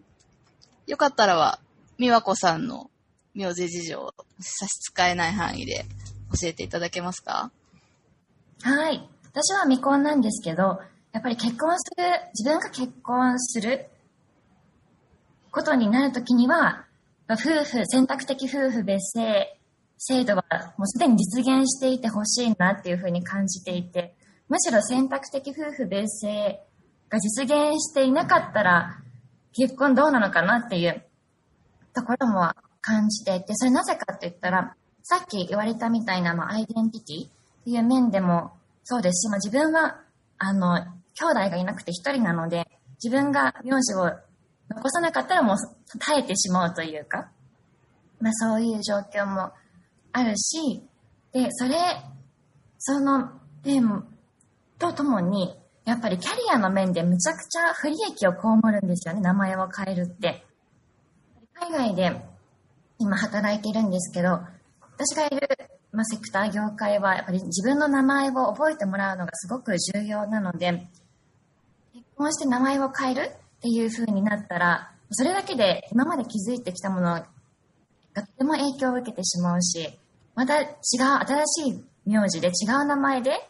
よかったらは美和子さんの名字事情を差し支えない範囲で教えていただけますか？はい。私は未婚なんですけど、やっぱり結婚する、自分が結婚することになるときには、夫婦、選択的夫婦別姓、制度はもうすでに実現していてほしいなっていうふうに感じていて、むしろ選択的夫婦別姓が実現していなかったら結婚どうなのかなっていうところも感じていて、それなぜかって言ったら、さっき言われたみたいなアイデンティティっていう面でもそうですし、自分は兄弟がいなくて一人なので、自分が名字を残さなかったらもう耐えてしまうというか、そういう状況もあるし、で、その点とともに、やっぱりキャリアの面でむちゃくちゃ不利益を被るんですよね、名前を変えるって。海外で今働いているんですけど、私がいる、セクター業界はやっぱり自分の名前を覚えてもらうのがすごく重要なので、結婚して名前を変えるっていう風になったら、それだけで今まで築いてきたものがとても影響を受けてしまうし、また違う新しい名字で違う名前で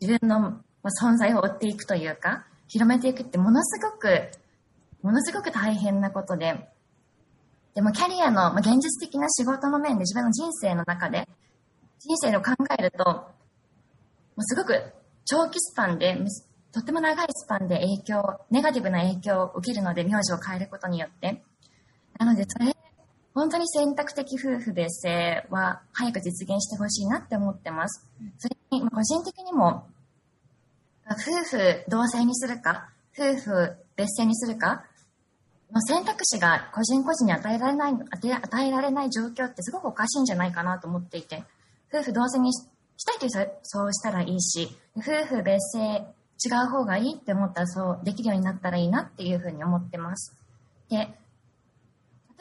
自分の存在を追っていくというか、広めていくってものすごく大変なことで、でもキャリアの現実的な仕事の面で自分の人生の中で人生を考えると、すごく長期スパンでとっても長いスパンでネガティブな影響を受けるので、名字を変えることによって。なので本当に選択的夫婦別姓は早く実現してほしいなって思ってます。それに個人的にも、夫婦同姓にするか、夫婦別姓にするかの選択肢が個人個人に与えられない状況ってすごくおかしいんじゃないかなと思っていて、夫婦同姓にしたいというそうしたらいいし、夫婦別姓違う方がいいって思ったらそうできるようになったらいいなっていうふうに思ってます。で、例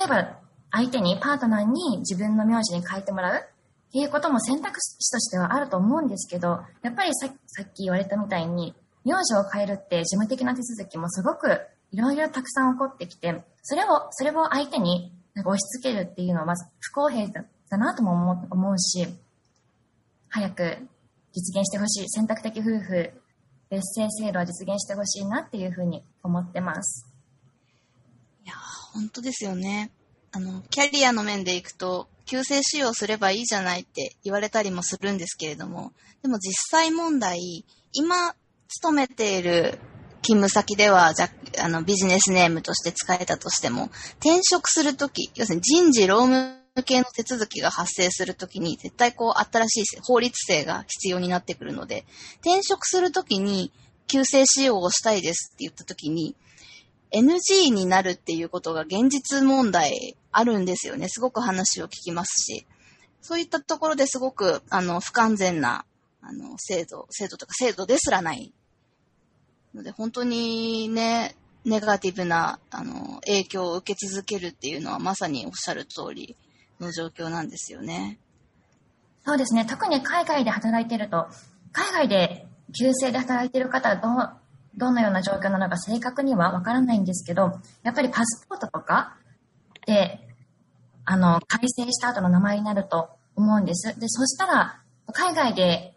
えば相手にパートナーに自分の名字に変えてもらうっていうことも選択肢としてはあると思うんですけど、やっぱりさっき言われたみたいに名字を変えるって事務的な手続きもすごくいろいろたくさん起こってきて、それを相手に押し付けるっていうのは不公平だなとも思うし、早く実現してほしい、選択的夫婦別姓制度は実現してほしいなっていうふうに思ってます。いや、本当ですよね。キャリアの面でいくと、旧姓使用すればいいじゃないって言われたりもするんですけれども、でも実際問題、今勤めている勤務先では、ビジネスネームとして使えたとしても、転職するとき、要するに人事労務系の手続きが発生するときに、絶対新しい法律性が必要になってくるので、転職するときに旧姓使用をしたいですって言ったときに、NG になるっていうことが現実問題あるんですよね。すごく話を聞きますし、そういったところですごく不完全な制度ですらないので、本当にね、ネガティブな影響を受け続けるっていうのはまさにおっしゃる通りの状況なんですよね。そうですね。特に海外で働いてると、海外で旧姓で働いてる方はどのような状況なのか正確にはわからないんですけど、やっぱりパスポートとかで改正した後の名前になると思うんです。で、そしたら海外で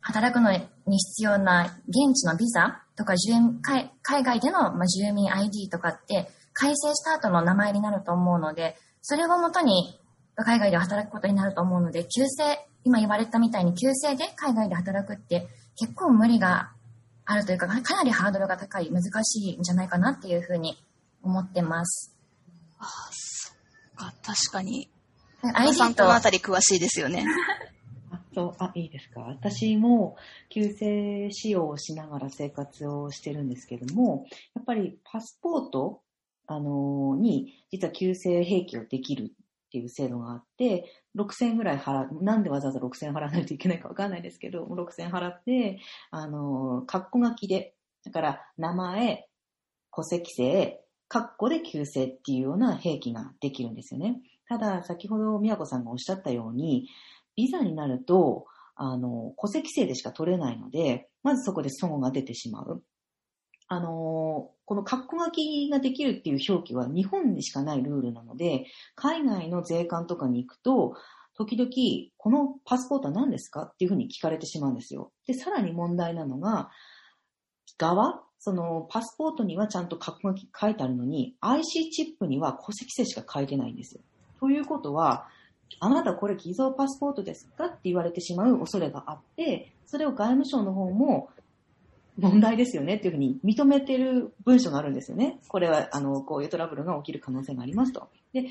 働くのに必要な現地のビザとか海外での住民 ID とかって改正した後の名前になると思うので、それをもとに海外で働くことになると思うので、今言われたみたいに旧姓で海外で働くって結構無理があるというか、かなりハードルが高い、難しいんじゃないかなっていうふうに思ってます。ああ、そっか、確かに。皆さんこのあたり詳しいですよね。あ、いいですか。私も旧姓使用をしながら生活をしてるんですけども、やっぱりパスポート、に実は旧姓併記をできるっていう制度があって、6000円ぐらい払う、なんでわざわざ6000円払わないといけないかわかんないですけど、6000円払って、括弧書きで、だから名前、戸籍姓、括弧で旧姓っていうような併記ができるんですよね。ただ、先ほど宮子さんがおっしゃったように、ビザになると、戸籍姓でしか取れないので、まずそこで齟齬が出てしまう。この括弧書きができるっていう表記は日本にしかないルールなので、海外の税関とかに行くと、時々、このパスポートは何ですかっていうふうに聞かれてしまうんですよ。で、さらに問題なのが、そのパスポートにはちゃんと括弧書き書いてあるのに、IC チップには戸籍姓しか書いてないんですよ。ということは、あなたこれ偽造パスポートですかって言われてしまう恐れがあって、それを外務省の方も問題ですよねっていうふうに認めてる文書があるんですよね。これは、こういうトラブルが起きる可能性がありますと。で、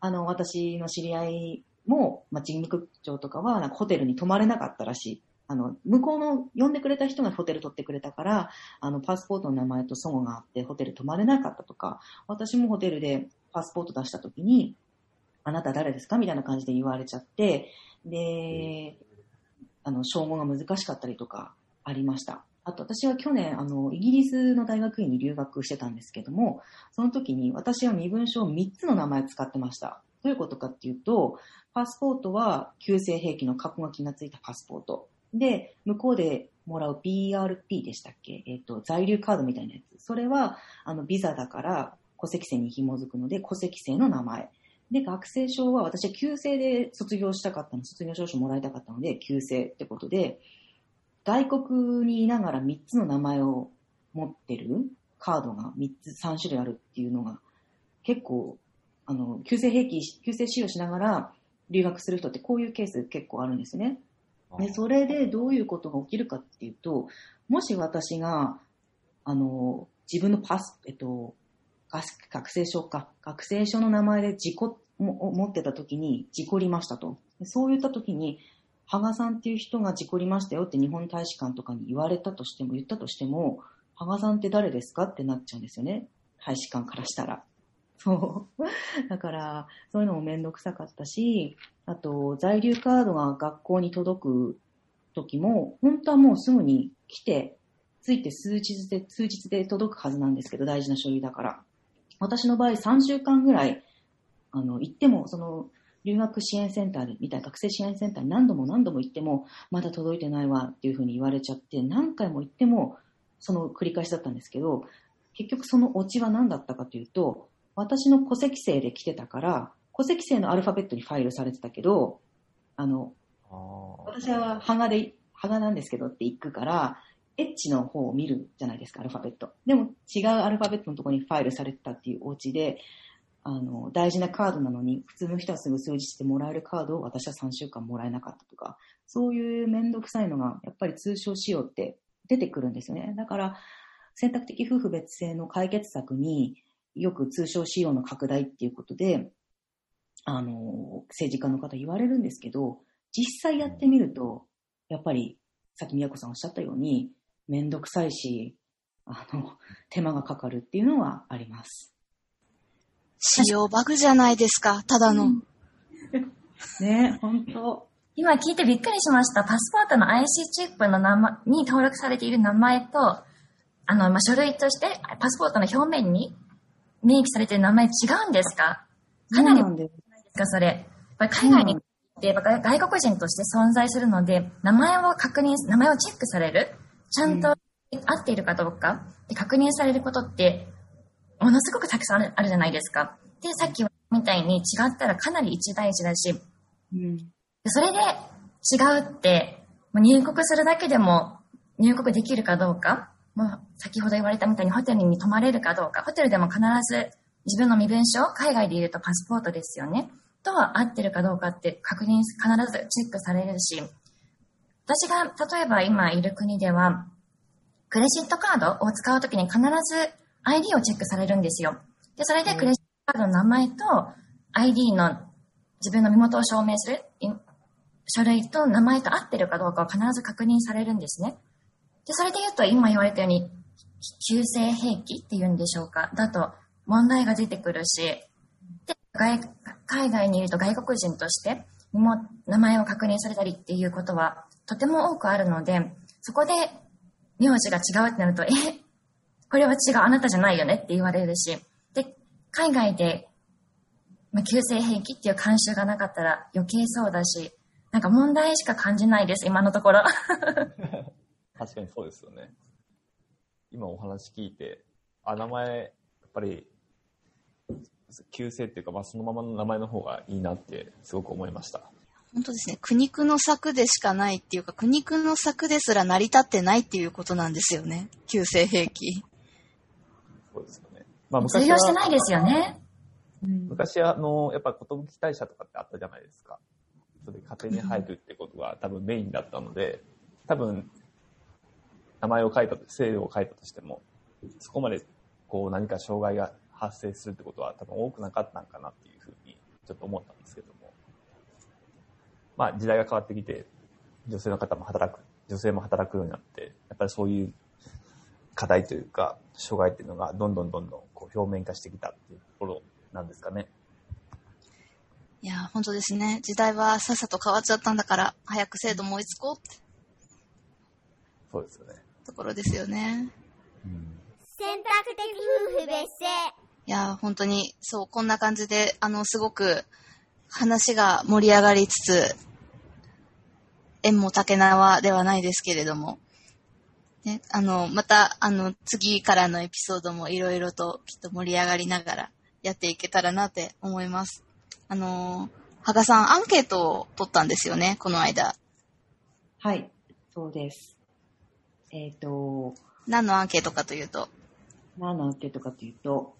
私の知り合いも、事務局長とかは、なんかホテルに泊まれなかったらしい。向こうの呼んでくれた人がホテル取ってくれたから、パスポートの名前と齟齬があってホテル泊まれなかったとか、私もホテルでパスポート出したときに、あなた誰ですかみたいな感じで言われちゃって、で、照合が難しかったりとかありました。あと私は去年、イギリスの大学院に留学してたんですけども、その時に私は身分証を3つの名前使ってました。どういうことかっていうと、パスポートは旧姓併記の括弧書きがついたパスポート。で、向こうでもらう BRP でしたっけ？在留カードみたいなやつ。それは、ビザだから戸籍姓に紐づくので、戸籍姓の名前。で、学生証は私は旧姓で卒業したかったの、卒業証書もらいたかったので、旧姓ってことで、外国にいながら3つの名前を持ってるカードが3種類あるっていうのが、結構、旧姓使用しながら留学する人ってこういうケース結構あるんですね。で、それでどういうことが起きるかっていうと、もし私が、自分の学生証の名前で持ってた時に事故りましたと。そういった時に、羽賀さんっていう人が事故りましたよって日本大使館とかに言ったとしても、羽賀さんって誰ですかってなっちゃうんですよね。大使館からしたら。そう。だから、そういうのもめんどくさかったし、あと、在留カードが学校に届く時も、本当はもうすぐに来て、ついて数日で届くはずなんですけど、大事な書類だから。私の場合3週間ぐらい、行っても、留学支援センターみたいな学生支援センターに何度も行っても、まだ届いてないわっていうふうに言われちゃって、何回も行っても、その繰り返しだったんですけど、結局そのオチは何だったかというと、私の戸籍姓で来てたから、戸籍姓のアルファベットにファイルされてたけど、私は羽賀なんですけどって行くから、H の方を見るじゃないですか、アルファベット。でも違うアルファベットのところにファイルされてたっていうお家で、大事なカードなのに、普通の人はすぐ数日してもらえるカードを私は3週間もらえなかったとか、そういうめんどくさいのが、やっぱり通称使用って出てくるんですよね。だから、選択的夫婦別姓の解決策によく通称使用の拡大っていうことで、政治家の方言われるんですけど、実際やってみると、やっぱり、さっき宮子さんおっしゃったように、めんどくさいし、手間がかかるっていうのはあります。使用バグじゃないですか、ただの。ね、本当。今聞いてびっくりしました。パスポートの IC チップのに登録されている名前と、書類としてパスポートの表面に明記されている名前違うんですか？かなり違うんですか、それ。やっぱり海外に行って、外国人として存在するので、名前をチェックされる。ちゃんと合っているかどうかって確認されることってものすごくたくさんあるじゃないですか。で、さっきみたいに違ったらかなり一大事だし、それで違うって入国するだけでも入国できるかどうか、もう先ほど言われたみたいにホテルに泊まれるかどうか、ホテルでも必ず自分の身分証、海外で言うとパスポートですよね、とは合ってるかどうかって必ずチェックされるし、私が例えば今いる国ではクレジットカードを使うときに必ず ID をチェックされるんですよ。で、それでクレジットカードの名前と ID の自分の身元を証明する書類と名前と合ってるかどうかを必ず確認されるんですね。で、それで言うと今言われたように旧姓併記っていうんでしょうか、だと問題が出てくるし、で海外にいると外国人として名前を確認されたりっていうことはとても多くあるので、そこで名字が違うってなると、これは違う、あなたじゃないよねって言われるし、で海外で旧姓併記っていう慣習がなかったら余計そうだし、なんか問題しか感じないです今のところ。確かにそうですよね。今お話聞いて、名前やっぱり旧姓っていうか、そのままの名前の方がいいなってすごく思いました。本当ですね。苦肉の策でしかないっていうか、苦肉の策ですら成り立ってないっていうことなんですよね、旧姓併記。そうですよね。通用してないですよね。昔やっぱり寿退社とかってあったじゃないですか。それで家庭に入るってことが多分メインだったので、多分名前を書いたと、姓を書いたとしても、そこまでこう何か障害が発生するってことは多分多くなかったんかなっていうふうにちょっと思ったんですけども、時代が変わってきて、女性も働くようになって、やっぱりそういう課題というか障害っていうのがどんどんこう表面化してきたっていうところなんですかね。いや本当ですね。時代はさっさと変わっちゃったんだから早く制度も追いつこうって。そうですよね。ところですよね。選択的夫婦別姓。いや本当にそうこんな感じですごく話が盛り上がりつつ、縁も竹縄ではないですけれども、ね、また次からのエピソードもいろいろときっと盛り上がりながらやっていけたらなって思います。羽賀さんアンケートを取ったんですよねこの間。はいそうです。何のアンケートかというと、夫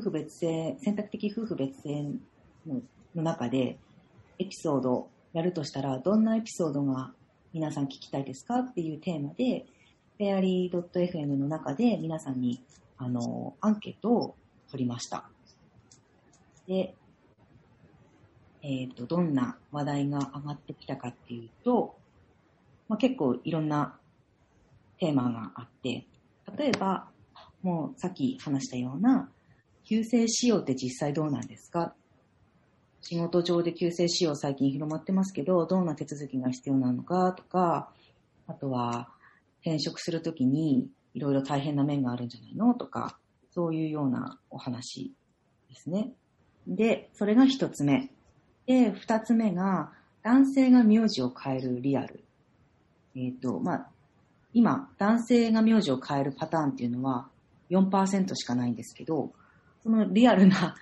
婦別姓、選択的夫婦別姓の中で、エピソードやるとしたら、どんなエピソードが皆さん聞きたいですかっていうテーマで、フェアリー .fm の中で皆さんに、アンケートを取りました。で、どんな話題が上がってきたかっていうと、結構いろんなテーマがあって、例えば、もうさっき話したような、旧姓使用って実際どうなんですか？仕事上で旧姓使用最近広まってますけど、どんな手続きが必要なのかとか、あとは転職するときにいろいろ大変な面があるんじゃないのとか、そういうようなお話ですね。で、それが一つ目。で、二つ目が、男性が名字を変えるリアル。今、男性が名字を変えるパターンっていうのは 4% しかないんですけど、そのレアな、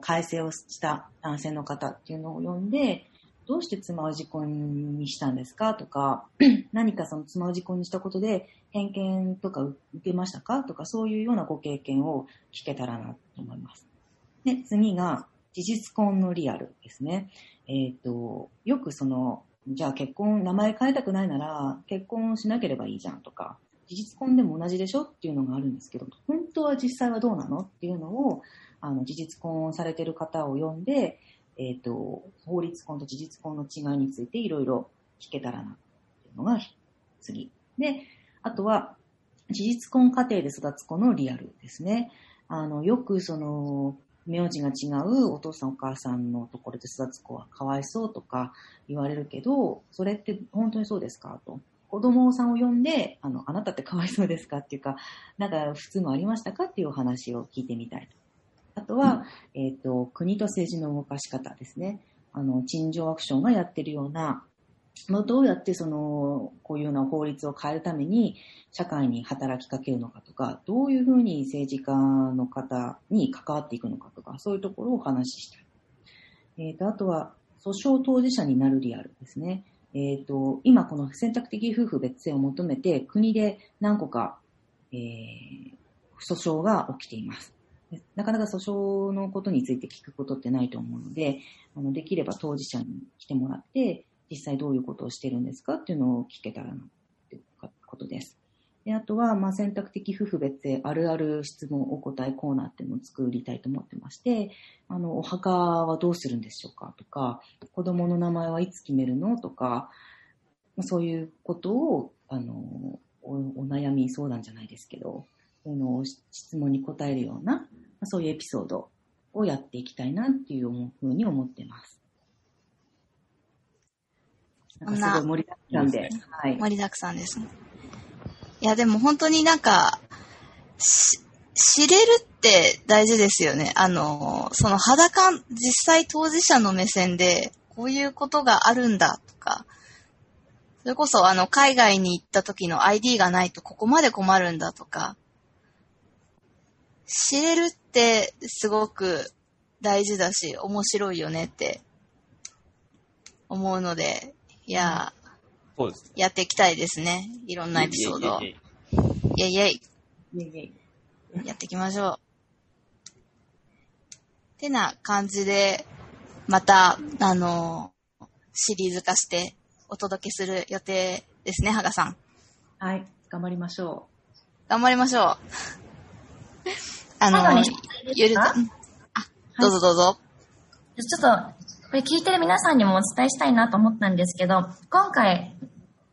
改正をした男性の方っていうのを呼んで、どうして妻氏婚にしたんですかとか、何かその妻氏婚にしたことで偏見とか受けましたかとか、そういうようなご経験を聞けたらなと思います。で、次が、事実婚のリアルですね。よくじゃあ名前変えたくないなら結婚しなければいいじゃんとか、事実婚でも同じでしょっていうのがあるんですけど、本当は実際はどうなのっていうのを、事実婚をされてる方を呼んで、法律婚と事実婚の違いについていろいろ聞けたらなっていうのが次。で、あとは、事実婚家庭で育つ子のリアルですね。よく名字が違うお父さんお母さんのところで育つ子はかわいそうとか言われるけど、それって本当にそうですかと。子供さんを呼んで、あなたってかわいそうですかっていうか、なんか普通もありましたかっていうお話を聞いてみたいと。あとは、国と政治の動かし方ですね。陳情アクションがやってるような、どうやってこういうような法律を変えるために社会に働きかけるのかとか、どういうふうに政治家の方に関わっていくのかとか、そういうところをお話ししたい。あとは、訴訟当事者になるリアルですね。今この選択的夫婦別姓を求めて国で何個か、訴訟が起きています。なかなか訴訟のことについて聞くことってないと思うので、できれば当事者に来てもらって、実際どういうことをしてるんですかっていうのを聞けたらなっていうことです。で、あとは、選択的夫婦別姓あるある質問お答えコーナーっていうのを作りたいと思ってまして、お墓はどうするんでしょうかとか、子供の名前はいつ決めるのとか、そういうことを、お悩み相談じゃないですけど、質問に答えるような、そういうエピソードをやっていきたいなっていうふうに思ってます。なんかすごい盛りだくさんで。ですね、はい、盛りだくさんですね。いや、でも本当になんか、知れるって大事ですよね。その肌感、実際当事者の目線で、こういうことがあるんだとか、それこそ海外に行った時の ID がないとここまで困るんだとか、知れるってすごく大事だし、面白いよねって思うので、いや、そうですね、やっていきたいですね。いろんなエピソードを。イェイイェイ。やっていきましょう。ってな感じで、また、シリーズ化してお届けする予定ですね、ハガさん。はい、頑張りましょう。頑張りましょう。ゆるか、どうぞどうぞ。はい、ちょっと、これ聞いてる皆さんにもお伝えしたいなと思ったんですけど、今回、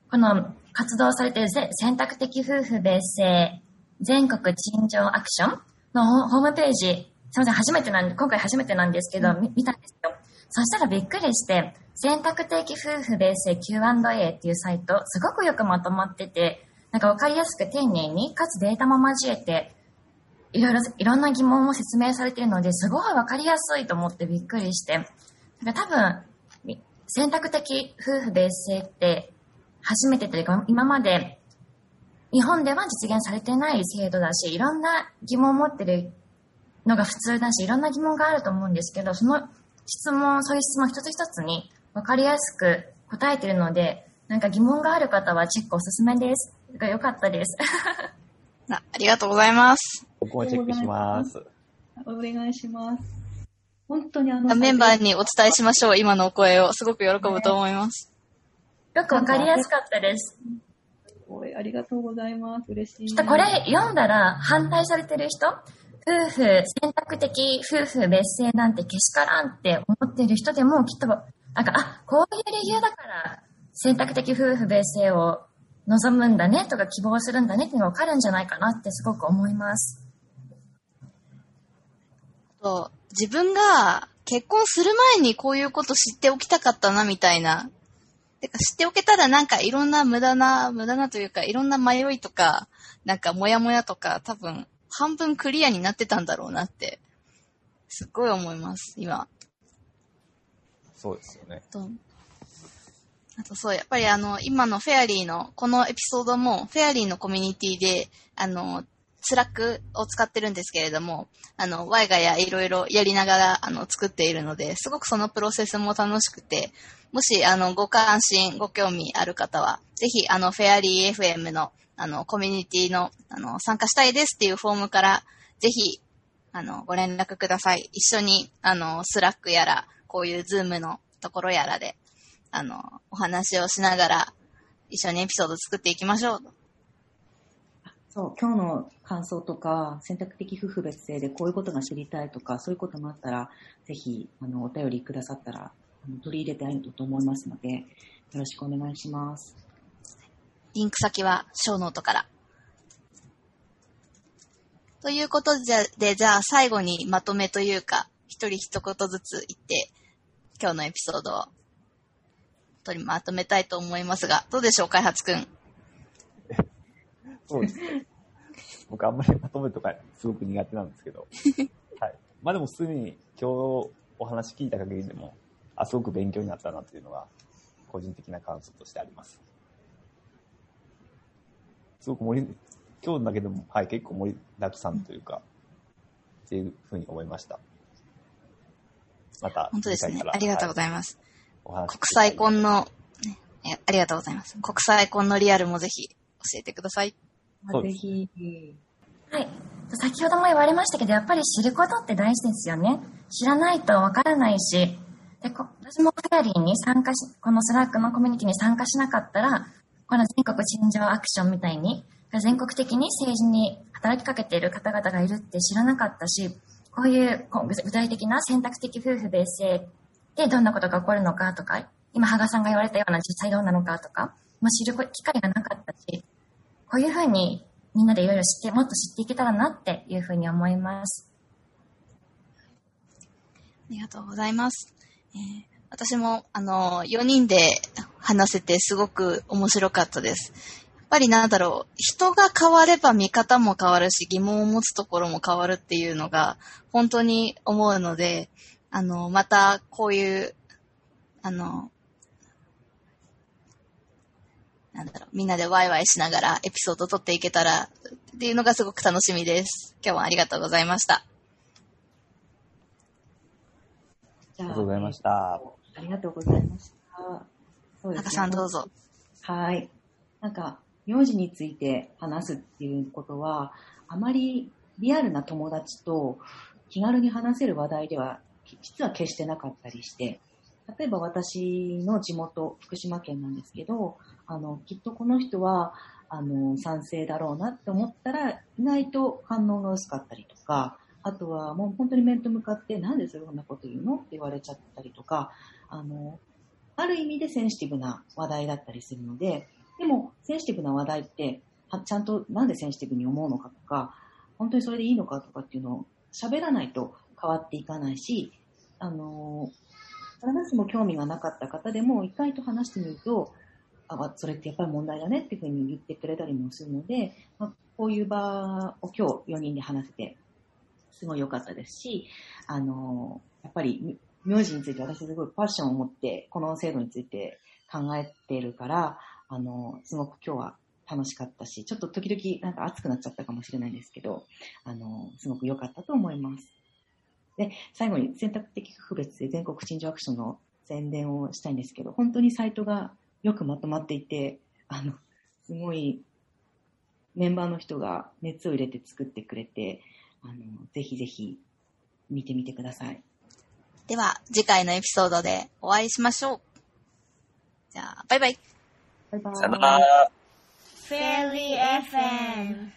この活動されている選択的夫婦別姓全国陳情アクションのホームページ、すみません、今回初めてなんですけど、見たんですよ。そしたらびっくりして、選択的夫婦別姓 Q&A っていうサイト、すごくよくまとまってて、なんかわかりやすく丁寧に、かつデータも交えて、いろんな疑問も説明されているので、すごいわかりやすいと思ってびっくりして。多分、選択的夫婦別姓って初めてというか、今まで日本では実現されてない制度だし、いろんな疑問を持ってるのが普通だし、いろんな疑問があると思うんですけど、そういう質問一つ一つにわかりやすく答えているので、なんか疑問がある方はチェックおすすめです。よかったです。ありがとうございます。僕もチェックします。お願いします。本当にメンバーにお伝えしましょう。今のお声をすごく喜ぶと思います。よくわかりやすかったです。ありがとうございます。嬉しい。ちょっとこれ読んだら反対されてる人、選択的夫婦別姓なんてけしからんって思ってる人でもきっとこういう理由だから選択的夫婦別姓を望むんだねとか希望するんだねっていうのが分かるんじゃないかなってすごく思います。自分が結婚する前にこういうこと知っておきたかったなみたいな。てか知っておけたらなんかいろんな無駄なというかいろんな迷いとかなんかモヤモヤとか多分半分クリアになってたんだろうなってすっごい思います今。そうですよね。あとそう、やっぱり今のフェアリーの、このエピソードも、フェアリーのコミュニティで、スラックを使ってるんですけれども、ワイガやいろいろやりながら、作っているので、すごくそのプロセスも楽しくて、もし、ご関心、ご興味ある方は、ぜひ、フェアリー FM の、コミュニティの、参加したいですっていうフォームから、ぜひ、ご連絡ください。一緒に、スラックやら、こういうズームのところやらで、お話をしながら一緒にエピソード作っていきましょう。そう、今日の感想とか選択的夫婦別姓でこういうことが知りたいとかそういうこともあったらぜひお便りくださったら取り入れたいと思いますのでよろしくお願いします。リンク先はショーノートからということで、じゃあ最後にまとめというか一人一言ずつ言って今日のエピソードを取りまとめたいと思いますが、どうでしょう、開発くん。そうですね。僕あんまりまとめとかすごく苦手なんですけど、はい。まあでもすでに今日お話聞いた限りでも、すごく勉強になったなというのが個人的な感想としてあります。すごく今日だけでもはい結構盛りだくさんというか、っていうふうに思いました。また本当ですね。ありがとうございます。はい国際婚の、ね、ありがとうございます。国際婚のリアルもぜひ教えてください。ぜひ。はい。先ほども言われましたけど、やっぱり知ることって大事ですよね。知らないとわからないし、で私もフェアリーに参加し、このスラックのコミュニティに参加しなかったら、この全国陳情アクションみたいに全国的に政治に働きかけている方々がいるって知らなかったし、こういう具体的な選択的夫婦別姓でどんなことが起こるのかとか、今羽賀さんが言われたような実際どうなのかとか、もう知る機会がなかったし、こういうふうにみんなでいろいろ知って、もっと知っていけたらなっていうふうに思います。ありがとうございます。私も4人で話せてすごく面白かったです。やっぱりなんだろう、人が変われば見方も変わるし、疑問を持つところも変わるっていうのが本当に思うので、またこういうなんだろう、みんなでワイワイしながらエピソードを撮っていけたらっていうのがすごく楽しみです。今日はありがとうございました。ありがとうございました。ありがとうございました。そうですね。中さんどうぞ。はい。なんか名字について話すっていうことは、あまりリアルな友達と気軽に話せる話題では実は決してなかったりして、例えば私の地元福島県なんですけど、きっとこの人は賛成だろうなって思ったら意外と反応が薄かったりとか、あとはもう本当に面と向かってなんでそんなこと言うのって言われちゃったりとか、ある意味でセンシティブな話題だったりするので、でもセンシティブな話題ってちゃんとなんでセンシティブに思うのかとか、本当にそれでいいのかとかっていうのを喋らないと変わっていかないし、必ずしも興味がなかった方でも意外と話してみると、あ、それってやっぱり問題だねっていうふうに言ってくれたりもするので、まあ、こういう場を今日4人で話せてすごい良かったですし、やっぱり名字について私すごいパッションを持ってこの制度について考えているから、すごく今日は楽しかったし、ちょっと時々なんか熱くなっちゃったかもしれないですけど、すごく良かったと思います。で、最後に選択的夫婦別姓全国陳情アクションの宣伝をしたいんですけど、本当にサイトがよくまとまっていて、すごいメンバーの人が熱を入れて作ってくれて、ぜひぜひ見てみてください。では次回のエピソードでお会いしましょう。じゃあバイバイ。バイバイ。さよなら。フェリー FM。